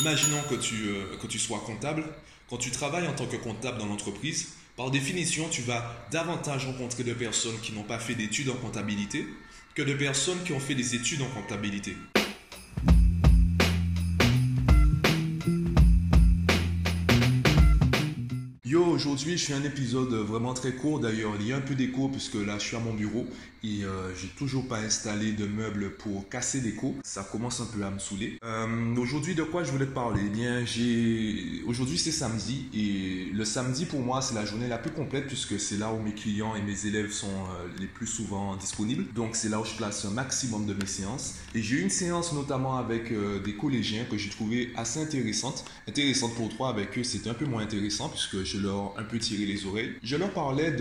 Imaginons que tu sois comptable. Quand tu travailles en tant que comptable dans l'entreprise, par définition, tu vas davantage rencontrer de personnes qui n'ont pas fait d'études en comptabilité que de personnes qui ont fait des études en comptabilité. Yo, aujourd'hui, je fais un épisode vraiment très court. D'ailleurs, il y a un peu d'écho puisque là, je suis à mon bureau et j'ai toujours pas installé de meubles pour casser l'écho. Ça commence un peu à me saouler. Aujourd'hui, de quoi je voulais te parler ? Eh bien, aujourd'hui, c'est samedi et le samedi, pour moi, c'est la journée la plus complète puisque c'est là où mes clients et mes élèves sont les plus souvent disponibles. Donc, c'est là où je place un maximum de mes séances. Et j'ai eu une séance notamment avec des collégiens que j'ai trouvé assez intéressante. Intéressante pour toi, avec eux, c'était un peu moins intéressant puisque je un peu tirer les oreilles. Je leur parlais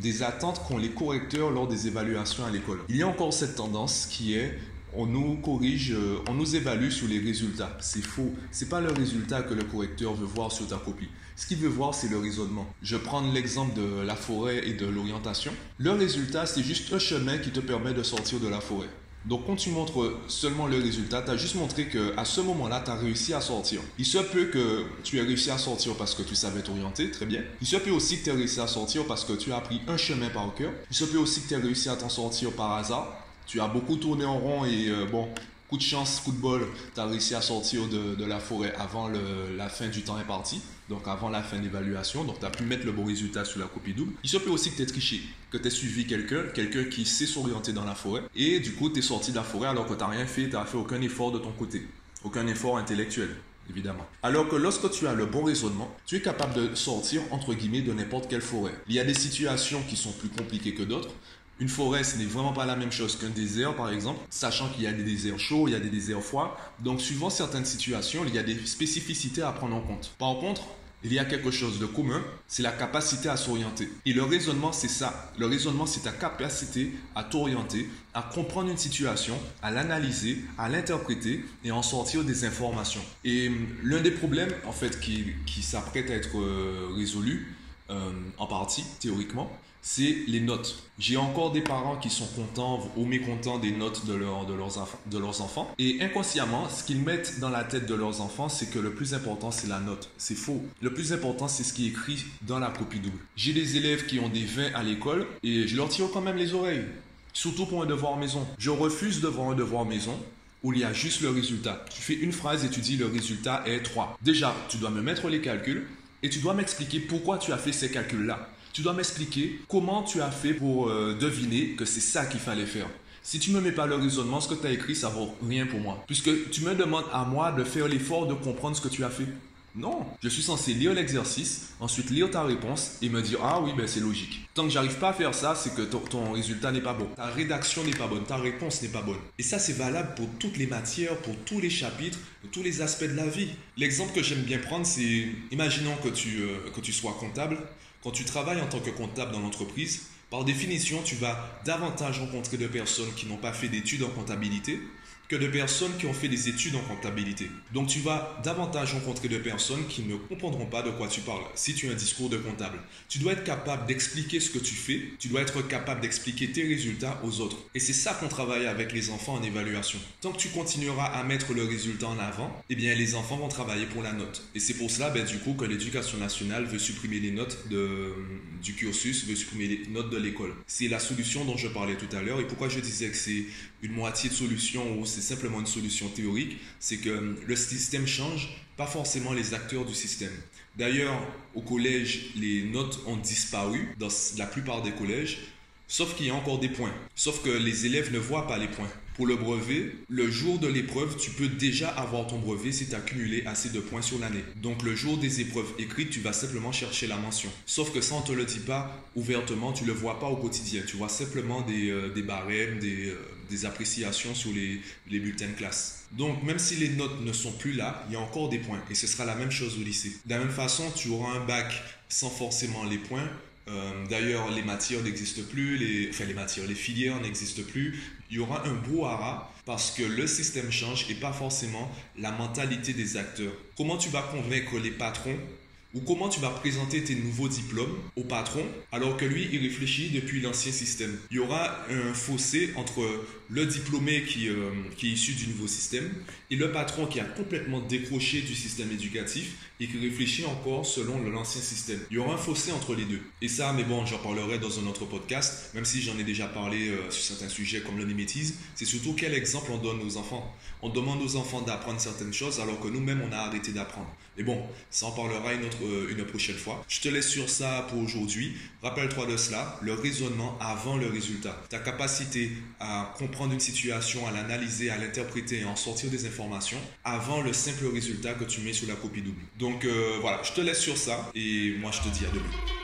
des attentes qu'ont les correcteurs lors des évaluations à l'école. Il y a encore cette tendance qui est on nous corrige, on nous évalue sur les résultats. C'est faux. C'est pas le résultat que le correcteur veut voir sur ta copie. Ce qu'il veut voir, c'est le raisonnement. Je prends l'exemple de la forêt et de l'orientation. Le résultat, c'est juste un chemin qui te permet de sortir de la forêt. Donc, quand tu montres seulement le résultat, tu as juste montré qu'à ce moment-là, tu as réussi à sortir. Il se peut que tu aies réussi à sortir parce que tu savais t'orienter, très bien. Il se peut aussi que tu aies réussi à sortir parce que tu as pris un chemin par cœur. Il se peut aussi que tu aies réussi à t'en sortir par hasard. Tu as beaucoup tourné en rond et coup de chance, coup de bol, tu as réussi à sortir de la forêt avant la fin du temps imparti, donc avant la fin d'évaluation, donc tu as pu mettre le bon résultat sur la copie double. Il se peut aussi que tu aies triché, que tu aies suivi quelqu'un qui sait s'orienter dans la forêt, et du coup tu es sorti de la forêt alors que tu n'as rien fait, tu n'as fait aucun effort de ton côté, aucun effort intellectuel, évidemment. Alors que lorsque tu as le bon raisonnement, tu es capable de sortir, entre guillemets, de n'importe quelle forêt. Il y a des situations qui sont plus compliquées que d'autres. Une forêt, ce n'est vraiment pas la même chose qu'un désert, par exemple, sachant qu'il y a des déserts chauds, il y a des déserts froids. Donc, suivant certaines situations, il y a des spécificités à prendre en compte. Par contre, il y a quelque chose de commun, c'est la capacité à s'orienter. Et le raisonnement, c'est ça. Le raisonnement, c'est ta capacité à t'orienter, à comprendre une situation, à l'analyser, à l'interpréter et en sortir des informations. Et l'un des problèmes, en fait, qui s'apprête à être résolu, en partie, théoriquement, c'est les notes. J'ai encore des parents qui sont contents ou mécontents des notes de leurs enfants. Et inconsciemment, ce qu'ils mettent dans la tête de leurs enfants, c'est que le plus important, c'est la note. C'est faux. Le plus important, c'est ce qui est écrit dans la copie double. J'ai des élèves qui ont des 20 à l'école et je leur tire quand même les oreilles. Surtout pour un devoir maison. Je refuse devant un devoir maison où il y a juste le résultat. Tu fais une phrase et tu dis le résultat est 3. Déjà, tu dois me mettre les calculs et tu dois m'expliquer pourquoi tu as fait ces calculs-là. Tu dois m'expliquer comment tu as fait pour deviner que c'est ça qu'il fallait faire. Si tu ne me mets pas le raisonnement, ce que tu as écrit, ça ne vaut rien pour moi. Puisque tu me demandes à moi de faire l'effort de comprendre ce que tu as fait. Non, je suis censé lire l'exercice, ensuite lire ta réponse et me dire « Ah oui, ben c'est logique ». Tant que j'arrive pas à faire ça, c'est que ton résultat n'est pas bon. Ta rédaction n'est pas bonne, ta réponse n'est pas bonne. Et ça, c'est valable pour toutes les matières, pour tous les chapitres, pour tous les aspects de la vie. L'exemple que j'aime bien prendre, c'est imaginons que tu sois comptable. Quand tu travailles en tant que comptable dans l'entreprise, par définition, tu vas davantage rencontrer de personnes qui n'ont pas fait d'études en comptabilité que de personnes qui ont fait des études en comptabilité. Donc, tu vas davantage rencontrer de personnes qui ne comprendront pas de quoi tu parles si tu as un discours de comptable. Tu dois être capable d'expliquer ce que tu fais. Tu dois être capable d'expliquer tes résultats aux autres. Et c'est ça qu'on travaille avec les enfants en évaluation. Tant que tu continueras à mettre le résultat en avant, eh bien, les enfants vont travailler pour la note. Et c'est pour cela, du coup, que l'Éducation nationale veut supprimer les notes du cursus, veut supprimer les notes de l'école. C'est la solution dont je parlais tout à l'heure. Et pourquoi je disais que c'est une moitié de solution ou c'est simplement une solution théorique, c'est que le système change, pas forcément les acteurs du système. D'ailleurs, au collège, les notes ont disparu dans la plupart des collèges, sauf qu'il y a encore des points. Sauf que les élèves ne voient pas les points. Pour le brevet, le jour de l'épreuve, tu peux déjà avoir ton brevet si tu as cumulé assez de points sur l'année. Donc, le jour des épreuves écrites, tu vas simplement chercher la mention. Sauf que ça, on ne te le dit pas ouvertement, tu ne le vois pas au quotidien. Tu vois simplement des barèmes, des appréciations sur les bulletins de classe. Donc, même si les notes ne sont plus là, il y a encore des points. Et ce sera la même chose au lycée. De la même façon, tu auras un bac sans forcément les points. D'ailleurs, les matières n'existent plus, les filières n'existent plus. Il y aura un brouhaha parce que le système change et pas forcément la mentalité des acteurs. Comment tu vas convaincre les patrons Ou comment tu vas présenter tes nouveaux diplômes au patron alors que lui, il réfléchit depuis l'ancien système. Il y aura un fossé entre le diplômé qui est issu du nouveau système et le patron qui a complètement décroché du système éducatif et qui réfléchit encore selon l'ancien système. Il y aura un fossé entre les deux. Et ça, mais bon, j'en parlerai dans un autre podcast, même si j'en ai déjà parlé sur certains sujets comme le mimétisme. C'est surtout quel exemple on donne aux enfants. On demande aux enfants d'apprendre certaines choses alors que nous-mêmes, on a arrêté d'apprendre. Mais bon, ça, on parlera une prochaine fois. Je te laisse sur ça pour aujourd'hui. Rappelle-toi de cela, le raisonnement avant le résultat. Ta capacité à comprendre une situation, à l'analyser, à l'interpréter et en sortir des informations avant le simple résultat que tu mets sur la copie double. Donc voilà, je te laisse sur ça et moi je te dis à demain.